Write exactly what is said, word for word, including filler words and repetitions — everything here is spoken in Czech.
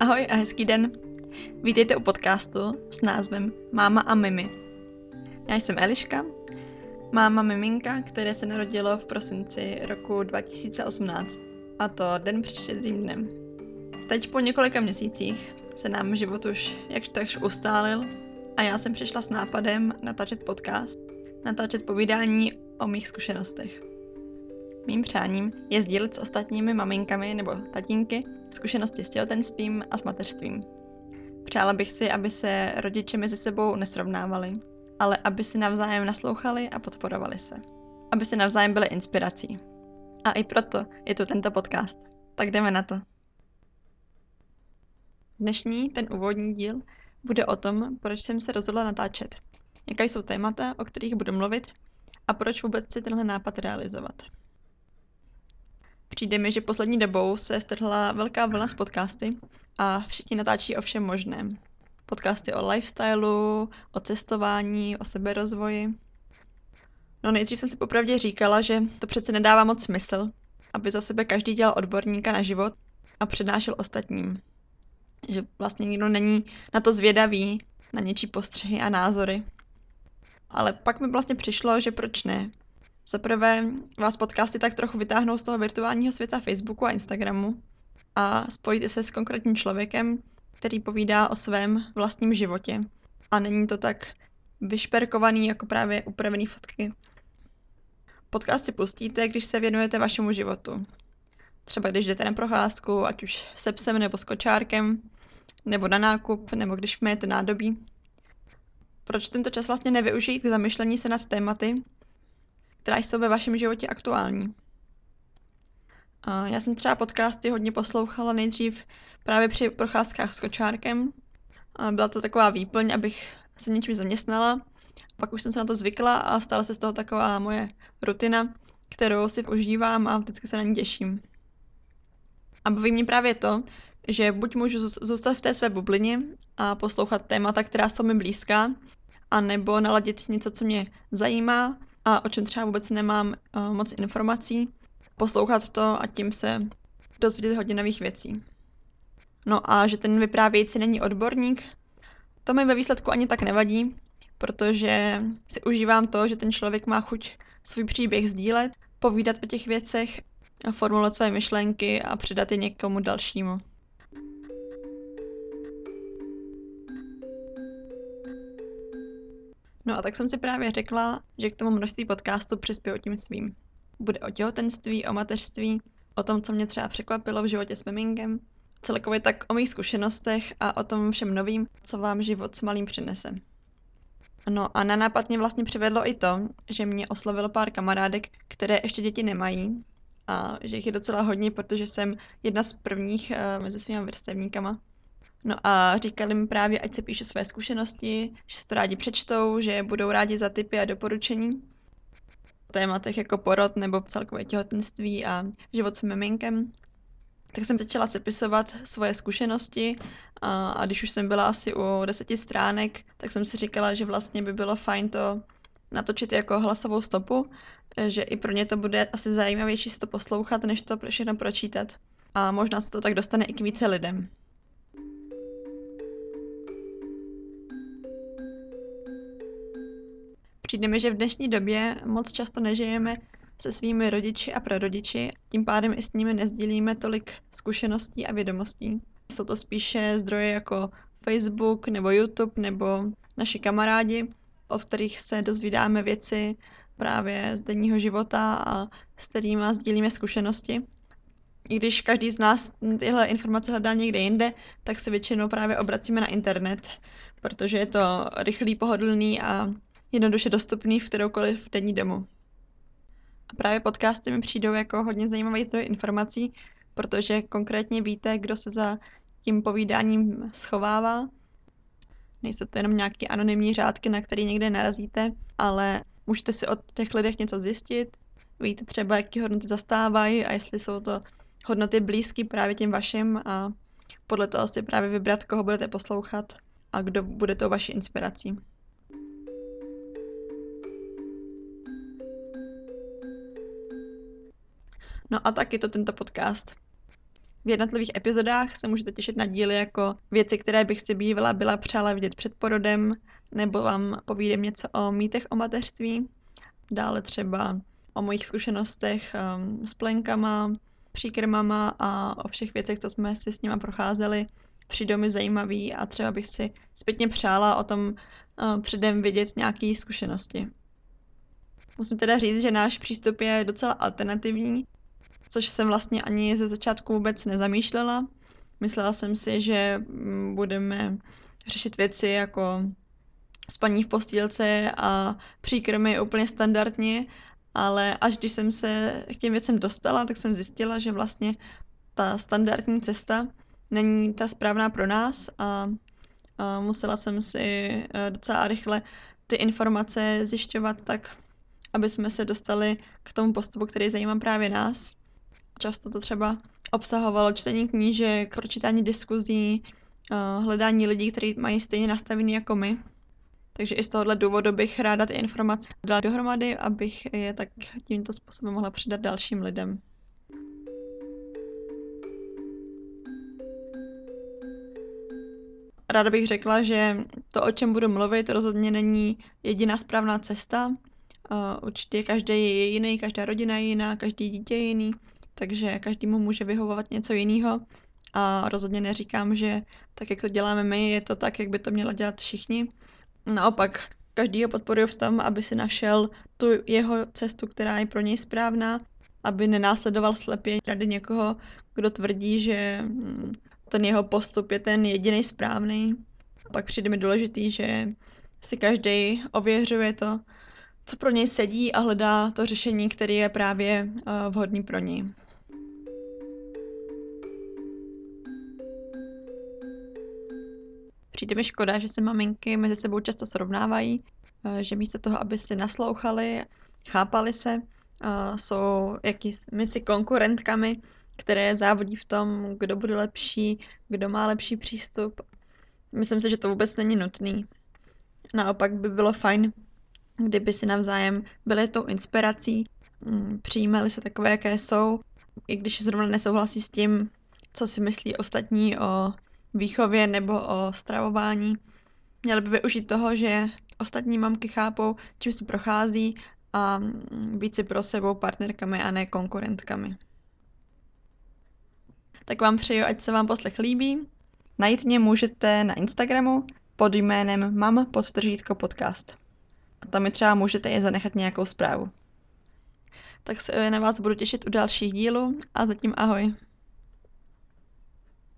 Ahoj a hezký den. Vítejte u podcastu s názvem Máma a Mimi. Já jsem Eliška, máma miminka, které se narodilo v prosinci roku dva tisíce osmnáct, a to den před Štědrým dnem. Teď po několika měsících se nám život už jakž takž ustálil a já jsem přišla s nápadem natáčet podcast, natáčet povídání o mých zkušenostech. Mým přáním je sdílet s ostatními maminkami nebo tatínky zkušenosti s těhotenstvím a s mateřstvím. Přála bych si, aby se rodiče mezi sebou nesrovnávali, ale aby si navzájem naslouchali a podporovali se. Aby si navzájem byli inspirací. A i proto je tu tento podcast. Tak jdeme na to. Dnešní, ten úvodní díl, bude o tom, proč jsem se rozhodla natáčet. Jaká jsou témata, o kterých budu mluvit a proč vůbec si tenhle nápad realizovat. Přijde mi, že poslední dobou se strhla velká vlna s podcasty a všichni natáčí o všem možném. Podcasty o lifestylu, o cestování, o seberozvoji. No nejdřív jsem si popravdě říkala, že to přece nedává moc smysl, aby za sebe každý dělal odborníka na život a přednášel ostatním. Že vlastně nikdo není na to zvědavý, na něčí postřehy a názory. Ale pak mi vlastně přišlo, že proč ne? Zaprvé vás podcasty tak trochu vytáhnou z toho virtuálního světa Facebooku a Instagramu a spojíte se s konkrétním člověkem, který povídá o svém vlastním životě. A není to tak vyšperkovaný jako právě upravený fotky. Podcasty pustíte, když se věnujete vašemu životu. Třeba když jdete na procházku, ať už se psem nebo s kočárkem, nebo na nákup, nebo když myjete nádobí. Proč tento čas vlastně nevyužít k zamyšlení se nad tématy, která jsou ve vašem životě aktuální. Já jsem třeba podcasty hodně poslouchala nejdřív právě při procházkách s kočárkem. Byla to taková výplň, abych se něčím zaměstnala. Pak už jsem se na to zvykla a stala se z toho taková moje rutina, kterou si užívám a vždycky se na ní těším. A baví mě právě to, že buď můžu zůstat v té své bublině a poslouchat témata, která jsou mi blízká, anebo naladit něco, co mě zajímá, a o čem třeba vůbec nemám uh, moc informací, poslouchat to a tím se dozvědět hodně nových věcí. No a že ten vyprávějící není odborník, to mi ve výsledku ani tak nevadí, protože si užívám to, že ten člověk má chuť svůj příběh sdílet, povídat o těch věcech, formulovat své myšlenky a předat je někomu dalšímu. No a tak jsem si právě řekla, že k tomu množství podcastů přispěju tím svým. Bude o těhotenství, o mateřství, o tom, co mě třeba překvapilo v životě s miminkem, celkově tak o mých zkušenostech a o tom všem novým, co vám život s malým přinese. No a na nápad mě vlastně přivedlo i to, že mě oslovilo pár kamarádek, které ještě děti nemají a že jich je docela hodně, protože jsem jedna z prvních uh, mezi svými vrstevníkama. No a říkali mi právě, ať se píšu své zkušenosti, že se to rádi přečtou, že budou rádi za tipy a doporučení o tématech jako porod nebo celkové těhotenství a život s miminkem. Tak jsem začala sepisovat svoje zkušenosti a, a když už jsem byla asi u deseti stránek, tak jsem si říkala, že vlastně by bylo fajn to natočit jako hlasovou stopu, že i pro ně to bude asi zajímavější si to poslouchat, než to všechno pročítat. A možná se to tak dostane i k více lidem. Přijde mi, že v dnešní době moc často nežijeme se svými rodiči a prarodiči, tím pádem i s nimi nezdílíme tolik zkušeností a vědomostí. Jsou to spíše zdroje jako Facebook nebo YouTube nebo naši kamarádi, od kterých se dozvídáme věci právě z denního života a s kterými sdílíme zkušenosti. I když každý z nás tyhle informace hledá někde jinde, tak se většinou právě obracíme na internet, protože je to rychlý, pohodlný a jednoduše dostupný v kteroukoliv denní domu. A právě podcasty mi přijdou jako hodně zajímavý zdroj informací, protože konkrétně víte, kdo se za tím povídáním schovává. Nejsou to jenom nějaké anonymní řádky, na které někde narazíte, ale můžete si o těch lidech něco zjistit. Víte třeba, jaký hodnoty zastávají a jestli jsou to hodnoty blízké právě těm vašim a podle toho si právě vybrat, koho budete poslouchat a kdo bude tou vaší inspirací. No a taky to tento podcast. V jednotlivých epizodách se můžete těšit na díly jako věci, které bych si bývala byla přála vidět před porodem, nebo vám povídám něco o mýtech o mateřství, dále třeba o mojich zkušenostech um, s plenkama, příkrmama a o všech věcech, co jsme si s nima procházeli. Přijde mi zajímavý a třeba bych si zpětně přála o tom uh, předem vědět nějaké zkušenosti. Musím teda říct, že náš přístup je docela alternativní, což jsem vlastně ani ze začátku vůbec nezamýšlela. Myslela jsem si, že budeme řešit věci jako spaní v postýlce a příkrmy úplně standardně, ale až když jsem se k těm věcem dostala, tak jsem zjistila, že vlastně ta standardní cesta není ta správná pro nás a, a musela jsem si docela rychle ty informace zjišťovat tak, aby jsme se dostali k tomu postupu, který zajímá právě nás. Často to třeba obsahovalo čtení knížek, pročítání diskuzí, hledání lidí, kteří mají stejně nastavený jako my. Takže i z tohohle důvodu bych ráda ty informace dala dohromady, abych je tak tímto způsobem mohla předat dalším lidem. Ráda bych řekla, že to, o čem budu mluvit, rozhodně není jediná správná cesta. Určitě každý je jiný, každá rodina je jiná, každý dítě je jiný, takže každému může vyhovovat něco jiného. A rozhodně neříkám, že tak, jak to děláme my, je to tak, jak by to měla dělat všichni. Naopak, každý ho podporuje v tom, aby si našel tu jeho cestu, která je pro něj správná, aby nenásledoval slepě rady někoho, kdo tvrdí, že ten jeho postup je ten jediný správný. Pak přijde mi důležitý, že si každý ověřuje to, co pro něj sedí a hledá to řešení, které je právě vhodný pro něj. Přijde mi škoda, že se maminky mezi sebou často srovnávají, že místo toho, aby si naslouchali, chápali se, jsou jakými si konkurentkami, které závodí v tom, kdo bude lepší, kdo má lepší přístup. Myslím si, že to vůbec není nutný. Naopak by bylo fajn, kdyby si navzájem byly tou inspirací, přijímali se takové, jaké jsou, i když zrovna nesouhlasí s tím, co si myslí ostatní o výchově nebo o stravování. Měli by využít toho, že ostatní mamky chápou, čím se prochází a být si pro sebou partnerkami a ne konkurentkami. Tak vám přeju, ať se vám poslech líbí. Najít mě můžete na Instagramu pod jménem mam podtržítko podcast. A tam mi třeba můžete je zanechat nějakou zprávu. Tak se na vás budu těšit u dalších dílů a zatím ahoj.